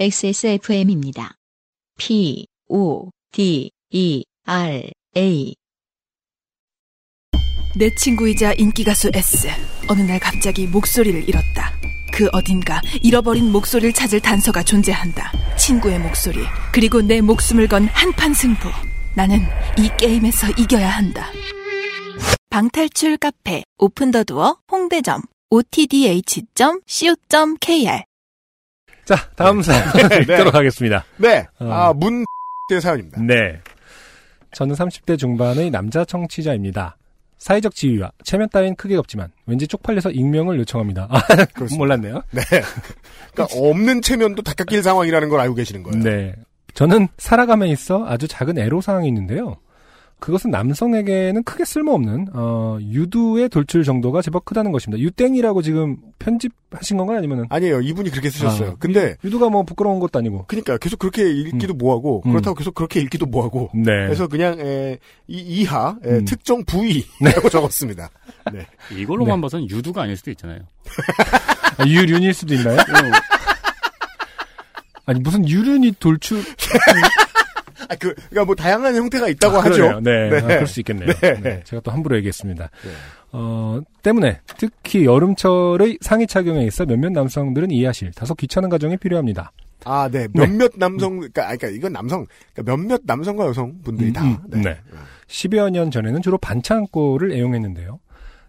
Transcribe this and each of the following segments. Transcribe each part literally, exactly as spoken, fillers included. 엑스에스에프엠입니다. P, O, D, E, R, A. 내 친구이자 인기가수 S. 어느 날 갑자기 목소리를 잃었다. 그 어딘가 잃어버린 목소리를 찾을 단서가 존재한다. 친구의 목소리, 그리고 내 목숨을 건 한판 승부. 나는 이 게임에서 이겨야 한다. 방탈출 카페, 오픈더도어, 홍대점, 오티디에이치 점 씨오 점 케이알. 자, 다음 사연 읽도록 네. 하겠습니다. 네, 어. 아, 문 X의 사연입니다. 네, 저는 삼십 대 중반의 남자 청취자입니다. 사회적 지위와 체면 따윈 크게 없지만 왠지 쪽팔려서 익명을 요청합니다. 아, 몰랐네요. 네, 그러니까 없는 체면도 다 깎일 상황이라는 걸 알고 계시는 거예요. 네, 저는 살아감에 있어 아주 작은 애로사항이 있는데요. 그것은 남성에게는 크게 쓸모없는 어, 유두의 돌출 정도가 제법 크다는 것입니다. 유땡이라고 지금 편집하신 건가요? 아니면은? 아니에요. 이분이 그렇게 쓰셨어요. 아, 근데 유, 유두가 뭐 부끄러운 것도 아니고. 그러니까 계속 그렇게 읽기도 음. 뭐하고 그렇다고 음. 계속 그렇게 읽기도 뭐하고. 네. 그래서 그냥 에, 이, 이하 에, 음. 특정 부위라고 적었습니다. 네. 이걸로만 네. 봐서는 유두가 아닐 수도 있잖아요. 아, 유륜일 수도 있나요? 아니 무슨 유륜이 돌출... 아, 그, 그러니까 뭐 다양한 형태가 있다고 아, 하죠. 네, 네. 아, 그럴 수 있겠네요. 네. 네. 제가 또 함부로 얘기했습니다. 네. 어, 때문에 특히 여름철의 상의 착용에 있어 몇몇 남성들은 이해하실 다소 귀찮은 가정이 필요합니다. 아, 네, 몇몇 네. 남성, 그러니까, 그러니까 이건 남성, 그러니까 몇몇 남성과 여성 분들이 다. 음, 음, 네. 네. 십여 년 전에는 주로 반창고를 애용했는데요.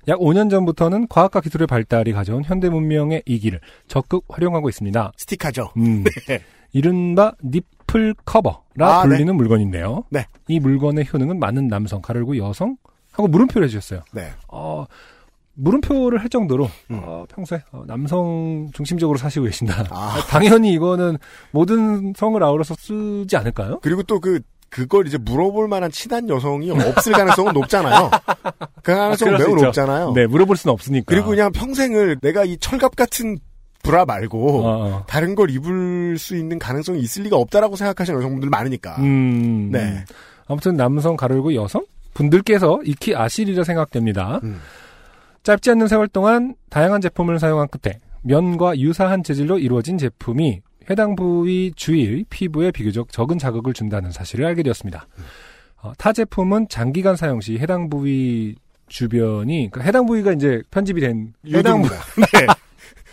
약 오 년 전부터는 과학과 기술의 발달이 가져온 현대 문명의 이기를 적극 활용하고 있습니다. 스틱하죠. 음. 네. 이른바 니플 커버라 아, 불리는 네. 물건인데요. 네. 이 물건의 효능은 많은 남성, 가르고 여성 하고 물음표를 해주셨어요. 네. 어, 물음표를 할 정도로 음. 어, 평소에 남성 중심적으로 사시고 계신다. 아. 당연히 이거는 모든 성을 아우러서 쓰지 않을까요? 그리고 또 그 그걸 이제 물어볼 만한 친한 여성이 없을 가능성은 높잖아요. 그 가능성은 아, 매우 높잖아요. 네, 물어볼 수는 없으니까. 그리고 그냥 평생을 내가 이 철갑 같은 브라 말고 어. 다른 걸 입을 수 있는 가능성이 있을 리가 없다라고 생각하시는 여성분들 많으니까. 음, 네. 아무튼 남성 가르고 여성 분들께서 익히 아시리라 생각됩니다. 음. 짧지 않는 세월 동안 다양한 제품을 사용한 끝에 면과 유사한 재질로 이루어진 제품이 해당 부위 주위의 피부에 비교적 적은 자극을 준다는 사실을 알게 되었습니다. 음. 어, 타 제품은 장기간 사용 시 해당 부위 주변이 그러니까 해당 부위가 이제 편집이 된 해당 부위. 네.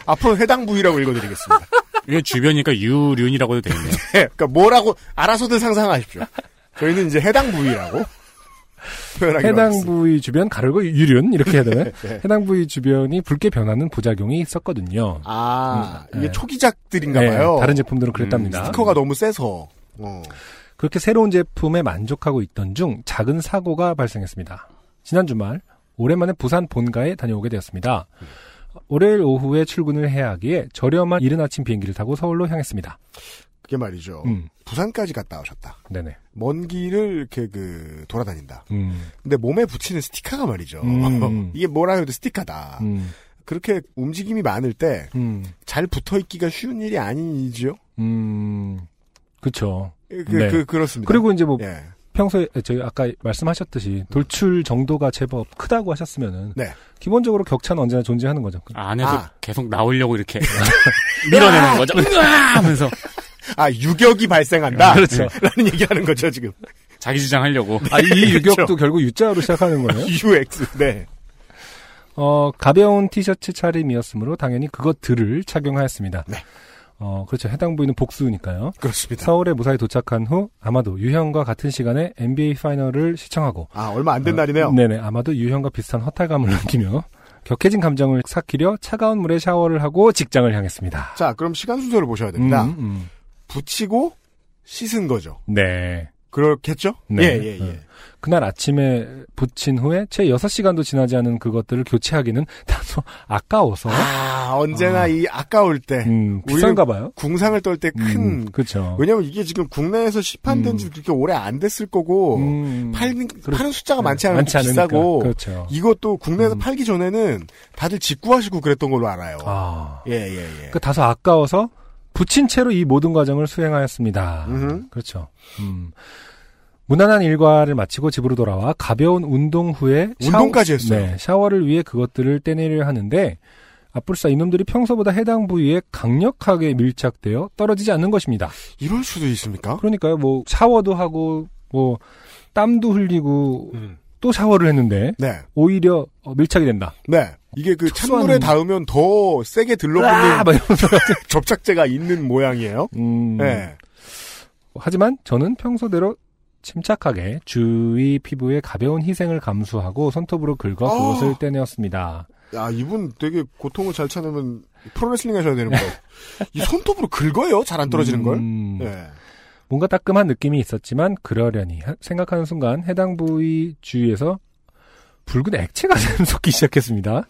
앞으로 해당 부위라고 읽어드리겠습니다. 이게 주변이니까 유륜이라고도 되겠네요. 네, 그러니까 뭐라고 알아서들 상상하십시오. 저희는 이제 해당 부위라고 표현하기로 해당 하겠습니다. 부위 주변 가르고 유륜 이렇게 해야 되나? 네. 해당 부위 주변이 붉게 변하는 부작용이 있었거든요. 아 음, 이게 네. 초기작들인가봐요. 네, 다른 제품들은 그랬답니다. 음, 스티커가 너무 세서. 어. 그렇게 새로운 제품에 만족하고 있던 중 작은 사고가 발생했습니다. 지난 주말 오랜만에 부산 본가에 다녀오게 되었습니다. 음. 월요일 오후에 출근을 해야 하기에 저렴한 이른 아침 비행기를 타고 서울로 향했습니다. 그게 말이죠. 음. 부산까지 갔다 오셨다. 네네. 먼 길을 이렇게 그 돌아다닌다. 음. 근데 몸에 붙이는 스티커가 말이죠. 음. 이게 뭐라 해도 스티커다. 음. 그렇게 움직임이 많을 때 잘 음. 붙어 있기가 쉬운 일이 아니지요. 음, 그렇죠. 그, 네. 그 그렇습니다. 그리고 이제 뭐. 예. 평소에 저희 아까 말씀하셨듯이 돌출 정도가 제법 크다고 하셨으면은 네. 기본적으로 격차는 언제나 존재하는 거죠. 아, 안에서 아. 계속 나오려고 이렇게 밀어내는 거죠. 하면서 아 유격이 발생한다. 그렇죠. 라는 얘기하는 거죠 지금. 자기 주장하려고. 네. 아, 이 유격도 그렇죠. 결국 U자로 시작하는 거예요. 유엑스. 네. 어 가벼운 티셔츠 차림이었으므로 당연히 그것들을 착용하였습니다. 네. 어, 그렇죠. 해당 부위는 복수니까요. 그렇습니다. 서울에 무사히 도착한 후 아마도 유형과 같은 시간에 엔비에이 파이널을 시청하고 아, 얼마 안 된 어, 날이네요. 네네. 아마도 유형과 비슷한 허탈감을 느끼며 격해진 감정을 삭히려 차가운 물에 샤워를 하고 직장을 향했습니다. 자, 그럼 시간 순서를 보셔야 됩니다. 음, 음. 붙이고 씻은 거죠. 네. 그렇겠죠? 네. 예, 예, 예. 그날 아침에 붙인 후에 채 여섯 시간도 지나지 않은 그것들을 교체하기는 다소 아까워서. 아, 언제나 아. 이 아까울 때. 음, 비싼가 봐요. 궁상을 떨 때 큰. 음, 그쵸. 왜냐면 이게 지금 국내에서 시판된 지 음. 그렇게 오래 안 됐을 거고, 음, 팔는, 그렇, 파는 숫자가 많지 않으면 많지 비싸고. 그렇죠. 이것도 국내에서 음. 팔기 전에는 다들 직구하시고 그랬던 걸로 알아요. 아. 예, 예, 예. 그러니까 다소 아까워서 붙인 채로 이 모든 과정을 수행하였습니다. 음흠. 그렇죠. 음. 무난한 일과를 마치고 집으로 돌아와 가벼운 운동 후에 샤워, 운동까지 했어요. 네, 샤워를 위해 그것들을 떼내려 하는데 아뿔싸 이놈들이 평소보다 해당 부위에 강력하게 밀착되어 떨어지지 않는 것입니다. 이럴 수도 있습니까? 그러니까요. 뭐 샤워도 하고 뭐 땀도 흘리고 음. 또 샤워를 했는데 네. 오히려 밀착이 된다. 네. 이게 그 찬물에 닿으면 더 세게 들러붙는 접착제가 있는 모양이에요. 음. 네. 하지만 저는 평소대로 침착하게 주위 피부에 가벼운 희생을 감수하고 손톱으로 긁어 어. 그것을 떼내었습니다. 야, 이분 되게 고통을 잘 참으면 프로레슬링 하셔야 되는 거예요. 이 손톱으로 긁어요? 잘 안 떨어지는 걸? 음. 네. 뭔가 따끔한 느낌이 있었지만 그러려니 생각하는 순간 해당 부위 주위에서 붉은 액체가 샘솟기 시작했습니다.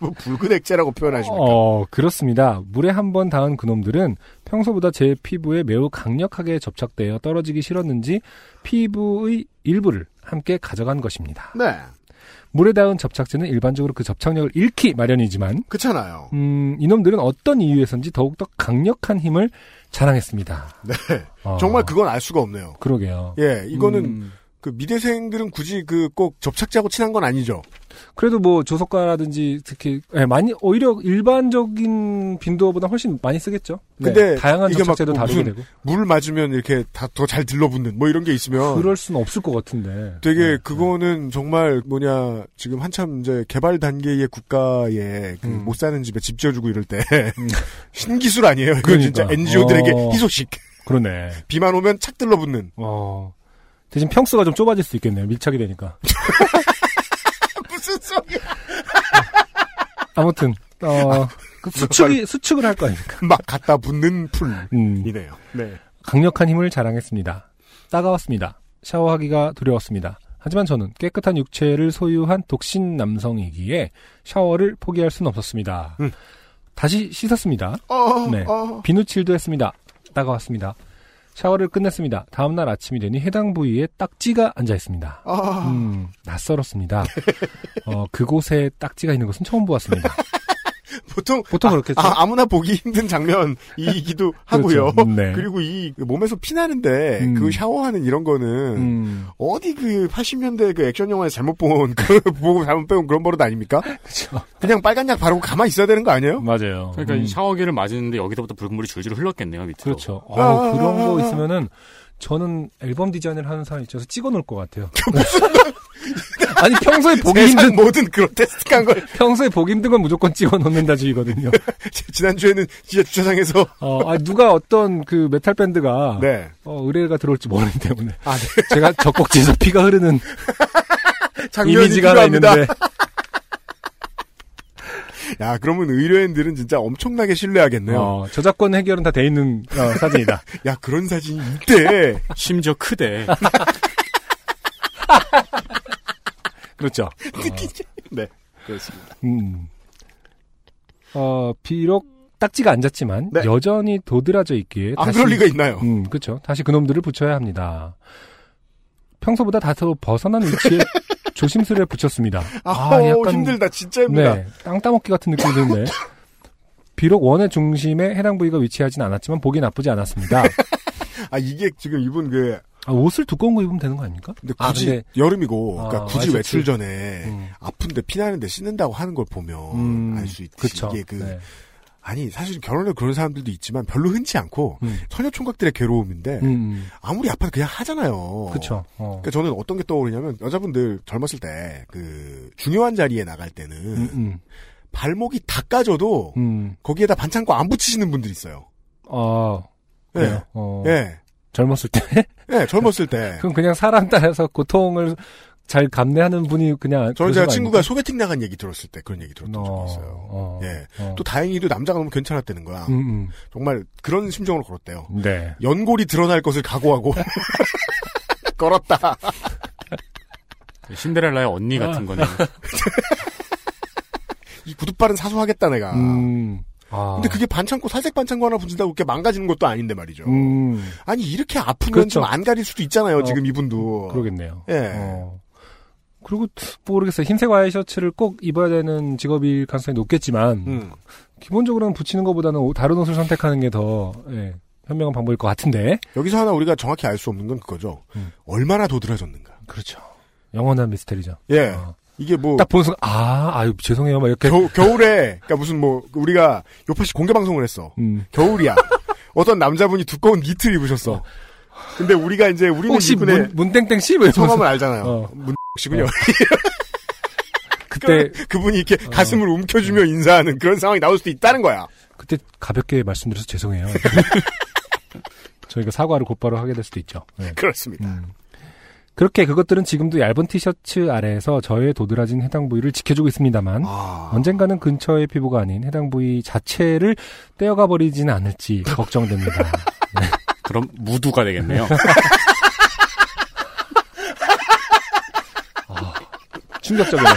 뭐 붉은 액체라고 표현하십니까? 어, 그렇습니다. 물에 한번 닿은 그놈들은 평소보다 제 피부에 매우 강력하게 접착되어 떨어지기 싫었는지 피부의 일부를 함께 가져간 것입니다. 네. 물에 닿은 접착제는 일반적으로 그 접착력을 잃기 마련이지만 그렇잖아요. 음, 이놈들은 어떤 이유에선지 더욱더 강력한 힘을 자랑했습니다. 네. 어. 정말 그건 알 수가 없네요. 그러게요. 예, 이거는 음. 그 미대생들은 굳이 그 꼭 접착제하고 친한 건 아니죠. 그래도 뭐 조석가라든지 특히 예, 많이 오히려 일반적인 빈도보다 훨씬 많이 쓰겠죠. 근데 네, 다양한 접착제도 다르게 되고 물 맞으면 이렇게 다 더 잘 들러붙는 뭐 이런 게 있으면 그럴 수는 없을 것 같은데. 되게 네, 그거는 네. 정말 뭐냐 지금 한참 이제 개발 단계의 국가에 그 음. 못 사는 집에 집 지어주고 이럴 때 음. 신기술 아니에요. 그러니까. 이건 진짜 엔지오들에게 어... 희소식. 그러네. 비만 오면 착 들러붙는. 어. 대신 평수가 좀 좁아질 수 있겠네요. 밀착이 되니까. 무슨 소리야. 아무튼 어, 그 수축이, 수축을 할 거 아닙니까. 막 갖다 붙는 풀이네요. 음, 네. 강력한 힘을 자랑했습니다. 따가웠습니다. 샤워하기가 두려웠습니다. 하지만 저는 깨끗한 육체를 소유한 독신 남성이기에 샤워를 포기할 수는 없었습니다. 음. 다시 씻었습니다. 어어, 네. 어어. 비누칠도 했습니다. 따가웠습니다. 샤워를 끝냈습니다. 다음날 아침이 되니 해당 부위에 딱지가 앉아있습니다. 아... 음, 낯설었습니다. 어, 그곳에 딱지가 있는 것은 처음 보았습니다. 보통 보통 아, 그렇겠죠. 아, 아무나 보기 힘든 장면이기도 하고요. 그렇죠. 네. 그리고 이 몸에서 피나는데 음. 그 샤워하는 이런 거는 음. 어디 그 팔십 년대 그 액션 영화에서 잘못 본 그 보고 잘못 배운 그런 버릇 아닙니까? 그렇죠. 그냥 빨간 약 바르고 가만히 있어야 되는 거 아니에요? 맞아요. 그러니까 음. 이 샤워기를 맞았는데 여기서부터 붉은 물이 줄줄 흘렀겠네요, 밑으로. 그렇죠. 아, 아, 그런 거 있으면은 저는 앨범 디자인을 하는 사람 입장에서 찍어놓을 것 같아요. 아니 평소에 보기 힘든 모든 그로테스크한 걸 평소에 보기 힘든 건 무조건 찍어 놓는다 주의거든요. 지난주에는 진짜 주차장에서 어, 아, 누가 어떤 그 메탈 밴드가 네. 어, 의뢰가 들어올지 모르기 때문에 아, 네. 제가 젖꼭지에서 피가 흐르는 이미지가 하나 있는데. 야, 그러면 의뢰인들은 진짜 엄청나게 신뢰하겠네요. 어, 저작권 해결은 다 돼 있는 어, 사진이다. 야, 그런 사진이 있대. 심지어 크대. 그렇죠. 어, 네, 그렇습니다. 음, 어 비록 딱지가 안 잤지만 네. 여전히 도드라져 있기에 안 다시, 그럴 리가 있나요? 음, 그렇죠. 다시 그놈들을 붙여야 합니다. 평소보다 다소 벗어난 위치에 조심스레 붙였습니다. 아, 아 약간, 힘들다, 진짜 힘들다. 네, 땅 따먹기 같은 느낌이 드는데 비록 원의 중심에 해당 부위가 위치하진 않았지만 보기 나쁘지 않았습니다. 아 이게 지금 이분 그. 아, 옷을 두꺼운 거 입으면 되는 거 아닙니까? 근데 굳이, 아, 근데... 여름이고, 그러니까 아, 굳이 아시지? 외출 전에, 음. 아픈데 피나는데 씻는다고 하는 걸 보면, 음, 알 수 있지. 그쵸. 이게 그, 네. 아니, 사실 결혼을 그런 사람들도 있지만, 별로 흔치 않고, 음. 처녀 총각들의 괴로움인데, 음. 아무리 아파도 그냥 하잖아요. 그쵸. 어. 그러니까 저는 어떤 게 떠오르냐면, 여자분들 젊었을 때, 그, 중요한 자리에 나갈 때는, 음, 음. 발목이 다 까져도, 음. 거기에다 반창고 안 붙이시는 분들이 있어요. 아. 예. 네. 어. 네. 젊었을 때? 네, 젊었을 때. 그럼 그냥 사람 따라서 고통을 잘 감내하는 분이 그냥. 저는 제가 친구가 소개팅 나간 얘기 들었을 때 그런 얘기 들었던 적이 어, 있어요. 어, 예. 어. 또 다행히도 남자가 너무 괜찮았다는 거야. 음, 음. 정말 그런 심정으로 걸었대요. 네. 연골이 드러날 것을 각오하고. 걸었다. 신데렐라의 언니 같은 아. 거네. 이 구둣발은 사소하겠다, 내가. 음. 아. 근데 그게 반창고 살색 반창고 하나 붙인다고 이렇게 망가지는 것도 아닌데 말이죠. 음. 아니 이렇게 아프면 그렇죠. 좀 안 가릴 수도 있잖아요. 어. 지금 이분도 그러겠네요. 예. 어. 그리고 모르겠어요. 흰색 와이셔츠를 꼭 입어야 되는 직업일 가능성이 높겠지만 음. 기본적으로는 붙이는 것보다는 다른 옷을 선택하는 게 더 예, 현명한 방법일 것 같은데 여기서 하나 우리가 정확히 알 수 없는 건 그거죠. 음. 얼마나 도드라졌는가. 그렇죠. 영원한 미스터리죠. 예. 어. 이게 뭐 딱 보는 순간 아, 아유 죄송해요 막 이렇게 겨, 겨울에 그러니까 무슨 뭐 우리가 요팟시 공개 방송을 했어. 음. 겨울이야. 어떤 남자분이 두꺼운 니트를 입으셨어. 근데 우리가 이제 우리는 혹시 문, 문땡땡 씨 성함을 알잖아요. 어. 문씨군요. 어. 그때 그분이 이렇게 어. 가슴을 움켜쥐며 인사하는 그런 상황이 나올 수도 있다는 거야. 그때 가볍게 말씀드려서 죄송해요. 저희가 사과를 곧바로 하게 될 수도 있죠. 네. 그렇습니다. 음. 그렇게 그것들은 지금도 얇은 티셔츠 아래에서 저의 도드라진 해당 부위를 지켜주고 있습니다만 아... 언젠가는 근처의 피부가 아닌 해당 부위 자체를 떼어가 버리지는 않을지 걱정됩니다. 네. 그럼 무두가 되겠네요. 아, 충격적이네요.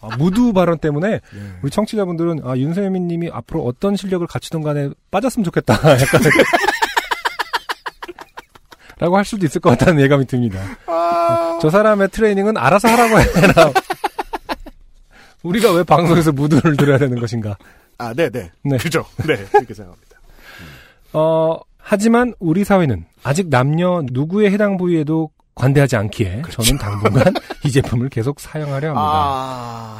아, 무두 발언 때문에 예. 우리 청취자분들은 아, 윤세민 님이 앞으로 어떤 실력을 갖추든 간에 빠졌으면 좋겠다. 약간 라고 할 수도 있을 것 같다는 예감이 듭니다. 아... 어, 저 사람의 트레이닝은 알아서 하라고 해라. 우리가 왜 방송에서 무두를 들어야 되는 것인가? 아, 네네. 네. 그죠. 네. 그렇게 생각합니다. 어, 하지만 우리 사회는 아직 남녀 누구의 해당 부위에도 관대하지 않기에 그렇죠. 저는 당분간 이 제품을 계속 사용하려 합니다.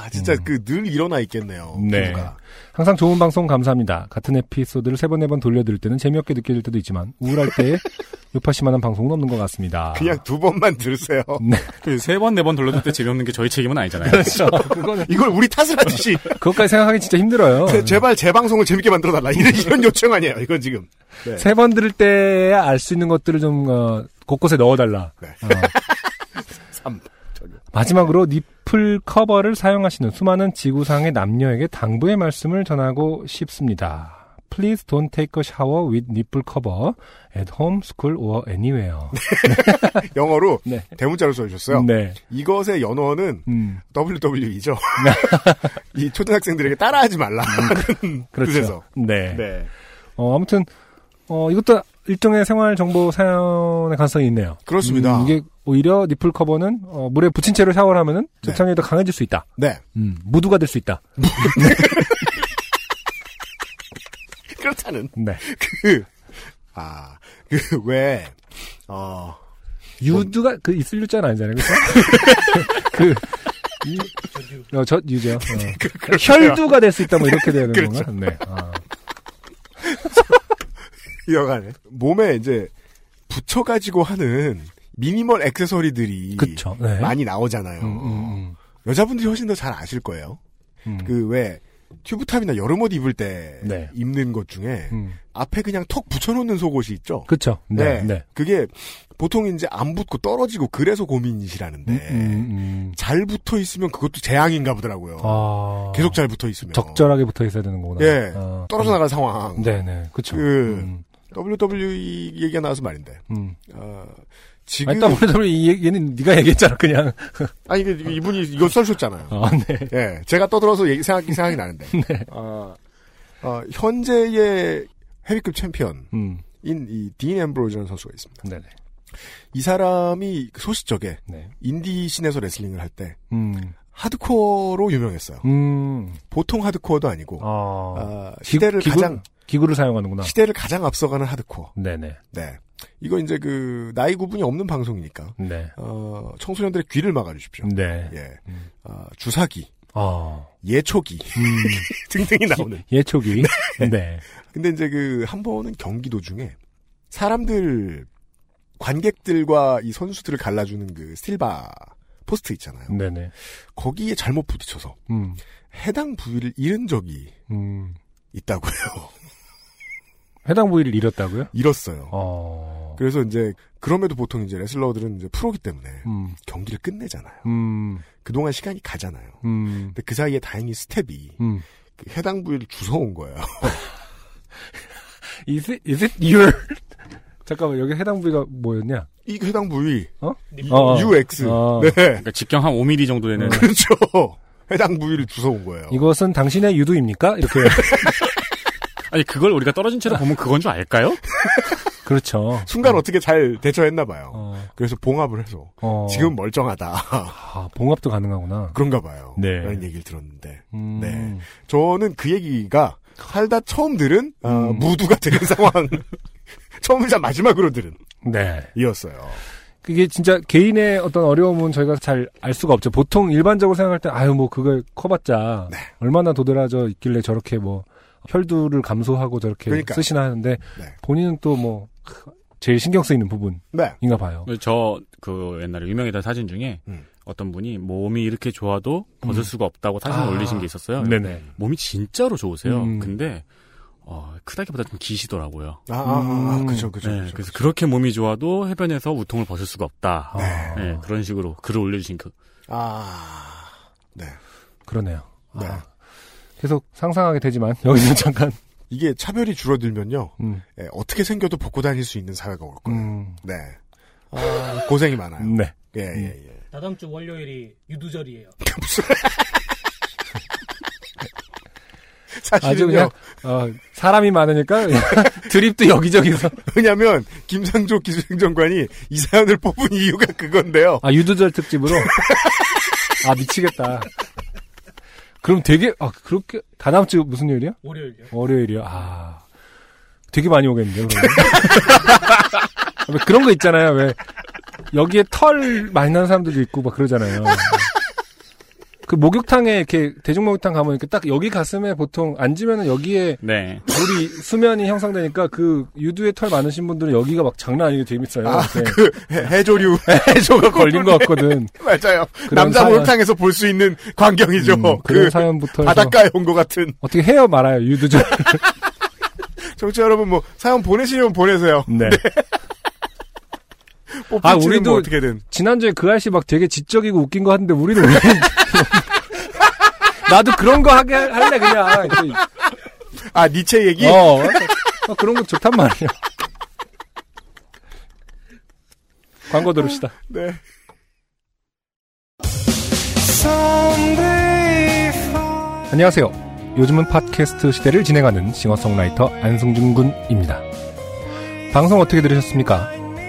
아, 진짜 음. 그 늘 일어나 있겠네요. 네. 누가. 항상 좋은 방송 감사합니다. 같은 에피소드를 세 번 네 번 돌려드릴 때는 재미없게 느껴질 때도 있지만 우울할 때에 요팟시만한 방송은 없는 것 같습니다. 그냥 두 번만 들으세요. 네. 그 세 번 네 번 돌려드릴 때 재미없는 게 저희 책임은 아니잖아요. 그렇죠. 그거는 이걸 우리 탓을 하듯이 그것까지 생각하기 진짜 힘들어요. 제, 제발 제 방송을 재밌게 만들어달라 이런, 이런 요청 아니에요. 이건 지금 네. 세 번 들을 때야 알 수 있는 것들을 좀 어, 곳곳에 넣어달라. 네. 어. 삼. 마지막으로 니플 커버를 사용하시는 수많은 지구상의 남녀에게 당부의 말씀을 전하고 싶습니다. Please don't take a shower with nipple cover at home, school or anywhere. 영어로 네. 대문자로 써주셨어요. 네. 이것의 연어는 음. 더블유 더블유 이죠. 이 초등학생들에게 따라하지 말라. 그렇죠. 뜻에서. 네. 네. 어, 아무튼 어, 이것도 일종의 생활 정보 사연의 가능성이 있네요. 그렇습니다. 음, 이게 오히려 니플 커버는 어, 물에 붙인 채로 샤워를 하면은 접착력이 네. 더 강해질 수 있다. 네. 음, 무두가 될 수 있다. 그렇다는. 네. 그, 아, 그, 왜, 어. 유두가, 뭐, 그, 있을 유자는 아니잖아요. 그쵸? 그, 유, 저, 어, 저 유죠. 어. 그, 혈두가 될 수 있다, 뭐, 이렇게 되는 그렇죠. 건가? 네. 아. 이어가네. 몸에 이제, 붙여가지고 하는 미니멀 액세서리들이. 그쵸. 네. 많이 나오잖아요. 음, 음. 여자분들이 훨씬 더 잘 아실 거예요. 음. 그, 왜, 튜브탑이나 여름옷 입을 때 네. 입는 것 중에 음. 앞에 그냥 턱 붙여놓는 속옷이 있죠. 그렇죠. 네. 네. 네. 그게 보통 이제 안 붙고 떨어지고 그래서 고민이시라는데 음, 음, 음. 잘 붙어 있으면 그것도 재앙인가 보더라고요. 아... 계속 잘 붙어 있으면 적절하게 붙어 있어야 되는 거구나. 네. 아... 떨어져 나갈 상황. 네네. 그렇죠. 그 음. 더블유 더블유 이 얘기가 나와서 말인데. 음. 어... 지금 아니, 더블유 더블유 이 얘기는 네가 얘기했잖아 그냥. 아니 이분이 이거 써주셨잖아요. 아, 네. 예, 제가 떠들어서 얘기, 생각이 생각이 나는데. 네. 어, 어, 현재의 헤비급 챔피언인 음. 이 딘 앰브로즈라는 선수가 있습니다. 네네. 이 사람이 소시적에 네. 인디 씬에서 레슬링을 할 때 음. 하드코어로 유명했어요. 음. 보통 하드코어도 아니고 아. 어, 시대를 기구, 가장 기구를 사용하는구나. 시대를 가장 앞서가는 하드코어. 네네. 네. 이거 이제 그 나이 구분이 없는 방송이니까 네. 어, 청소년들의 귀를 막아주십시오. 네. 예. 음. 어, 주사기, 어. 예초기 음. 등등이 나오는 예초기. 네. 네. 근데 이제 그 한 번은 경기 도중에 사람들 관객들과 이 선수들을 갈라주는 그 스틸바 포스트 있잖아요. 네네. 거기에 잘못 부딪혀서 음. 해당 부위를 잃은 적이 음. 있다고요. 해당 부위를 잃었다고요? 잃었어요. 어... 그래서 이제 그럼에도 보통 이제 레슬러들은 이제 프로기 때문에 음. 경기를 끝내잖아요. 음. 그동안 시간이 가잖아요. 음. 근데 그 사이에 다행히 스텝이 음. 그 해당 부위를 주워온 거예요. Is it, is it your? 잠깐만 여기 해당 부위가 뭐였냐? 이 해당 부위. 어? 어. 유엑스. 어. 네. 그러니까 직경 한 오 밀리미터 정도 되는. 그렇죠. 해당 부위를 주워온 거예요. 이것은 당신의 유두입니까? 이렇게. 아니 그걸 우리가 떨어진 채로 보면 그건 줄 알까요? 그렇죠. 순간 어. 어떻게 잘 대처했나 봐요. 어. 그래서 봉합을 해서 어. 지금 멀쩡하다. 아, 봉합도 가능하구나. 그런가 봐요. 네. 라는 얘기를 들었는데. 음. 네. 저는 그 얘기가 살다 처음 들은 음. 어, 무두가 되는 상황. 처음이자 마지막으로 들은. 네. 이었어요. 그게 진짜 개인의 어떤 어려움은 저희가 잘 알 수가 없죠. 보통 일반적으로 생각할 때 아유 뭐 그걸 커봤자 네. 얼마나 도드라져 있길래 저렇게 뭐 혈두를 감소하고 저렇게 그러니까요. 쓰시나 하는데 네. 본인은 또 뭐 제일 신경 쓰이는 부분인가 네. 봐요. 저 그 옛날에 유명했던 사진 중에 음. 어떤 분이 몸이 이렇게 좋아도 벗을 음. 수가 없다고 사진을 아. 올리신 게 있었어요. 네네. 몸이 진짜로 좋으세요. 음. 근데 어, 크다기보다 좀 기시더라고요. 아, 아, 아 그죠, 그죠. 네, 그쵸, 그래서 그쵸. 그렇게 몸이 좋아도 해변에서 우통을 벗을 수가 없다. 네. 네 그런 식으로 글을 올려주신 그. 아, 네. 그러네요. 네. 아, 계속 상상하게 되지만, 여기서 잠깐. 이게 차별이 줄어들면요. 음. 네, 어떻게 생겨도 벗고 다닐 수 있는 사회가 올 거예요. 음. 네. 아, 고생이 많아요. 네. 예, 예, 예. 다다음 주 월요일이 유두절이에요. 무슨. 아주 그냥 어, 사람이 많으니까 드립도 여기저기서. 왜냐하면 김상조 기술행정관이 이 사연을 뽑은 이유가 그건데요. 아 유두절 특집으로. 아 미치겠다. 그럼 되게 아 그렇게 다다음 주 무슨 요일이야? 월요일이요. 월요일이요. 아 되게 많이 오겠는데요. 왜 그런 거 있잖아요. 왜 여기에 털 많이 나는 사람들도 있고 막 그러잖아요. 그 목욕탕에 이렇게 대중목욕탕 가면 이렇게 딱 여기 가슴에 보통 앉으면은 여기에 네. 물이 수면이 형성되니까 그 유두에 털 많으신 분들은 여기가 막 장난 아니게 재밌어요. 아, 그 해조류 해조가 걸린 것 같거든. 맞아요. 남자 사연, 목욕탕에서 볼 수 있는 광경이죠. 음, 그런 그 사연부터 바닷가에 온 것 같은. 어떻게 해요 말아요 유두죠. 정치 여러분 뭐 사연 보내시면 보내세요. 네. 네. 아 우리도 뭐 어떻게든 지난주에 그 아저씨 막 되게 지적이고 웃긴 거 하는데 우리도 나도 그런 거 하게 할래 그냥 아 니체 얘기? 어, 어 그런 거 좋단 말이야. 광고 들읍시다. 네. 안녕하세요. 요즘은 팟캐스트 시대를 진행하는 싱어송라이터 안승준 군입니다. 방송 어떻게 들으셨습니까?